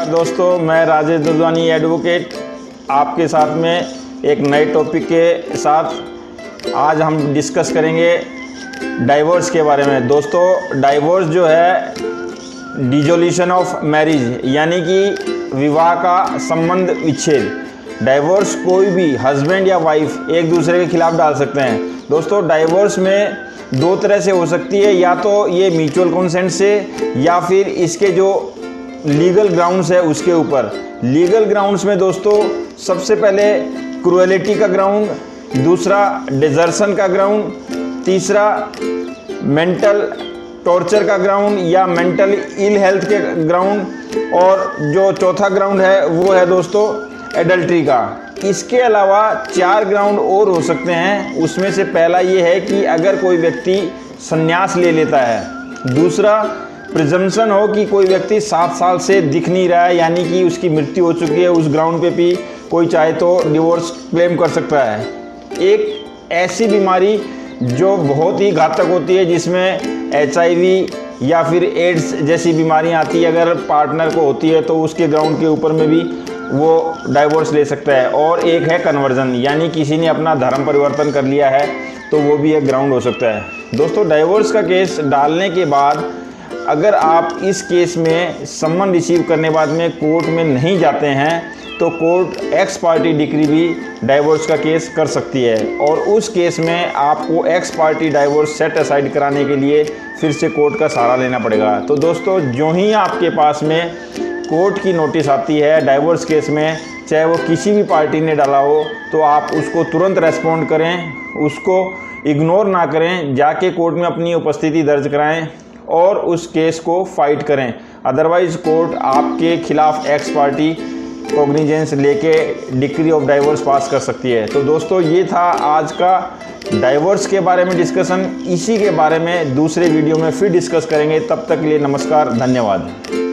नमस्कार दोस्तों, मैं राजेश जिंदवानी एडवोकेट आपके साथ में एक नए टॉपिक के साथ आज हम डिस्कस करेंगे डाइवोर्स के बारे में। दोस्तों, डाइवोर्स जो है डिसोल्यूशन ऑफ मैरिज यानी कि विवाह का संबंध विच्छेद। डाइवोर्स कोई भी हस्बैंड या वाइफ एक दूसरे के खिलाफ डाल सकते हैं। दोस्तों, डाइवोर्स में दो तरह से हो सकती है, या तो ये म्यूचुअल कंसेंट से या फिर इसके जो लीगल ग्राउंड्स है उसके ऊपर। लीगल ग्राउंड्स में दोस्तों सबसे पहले क्रुएलिटी का ग्राउंड, दूसरा डिजर्शन का ग्राउंड, तीसरा मेंटल टॉर्चर का ग्राउंड या मेंटल इल हेल्थ के ग्राउंड, और जो चौथा ग्राउंड है वो है दोस्तों एडल्ट्री का। इसके अलावा चार ग्राउंड और हो सकते हैं। उसमें से पहला ये है कि अगर कोई व्यक्ति संन्यास ले लेता है, दूसरा प्रिजम्पशन हो कि कोई व्यक्ति 7 साल से दिख नहीं रहा है यानी कि उसकी मृत्यु हो चुकी है, उस ग्राउंड पे भी कोई चाहे तो डिवोर्स क्लेम कर सकता है। एक ऐसी बीमारी जो बहुत ही घातक होती है जिसमें HIV या फिर एड्स जैसी बीमारियां आती है, अगर पार्टनर को होती है तो उसके ग्राउंड के ऊपर में भी वो डाइवोर्स ले सकता है। और एक है कन्वर्जन यानी किसी ने अपना धर्म परिवर्तन कर लिया है तो वो भी एक ग्राउंड हो सकता है। दोस्तों, डाइवोर्स का केस डालने के बाद अगर आप इस केस में सम्मन रिसीव करने बाद में कोर्ट में नहीं जाते हैं तो कोर्ट एक्स पार्टी डिक्री भी डाइवोर्स का केस कर सकती है, और उस केस में आपको ex parte divorce set aside कराने के लिए फिर से कोर्ट का सहारा लेना पड़ेगा। तो दोस्तों, जो ही आपके पास में कोर्ट की नोटिस आती है डाइवोर्स केस में, चाहे वो किसी भी पार्टी ने डाला हो, तो आप उसको तुरंत रेस्पॉन्ड करें, उसको इग्नोर ना करें, जाके कोर्ट में अपनी उपस्थिति दर्ज कराएं और उस केस को फाइट करें। अदरवाइज़ कोर्ट आपके खिलाफ एक्स पार्टी कॉग्निजेंस लेके डिक्री ऑफ डाइवोर्स पास कर सकती है। तो दोस्तों, ये था आज का डाइवोर्स के बारे में डिस्कशन। इसी के बारे में दूसरे वीडियो में फिर डिस्कस करेंगे। तब तक के लिए नमस्कार, धन्यवाद।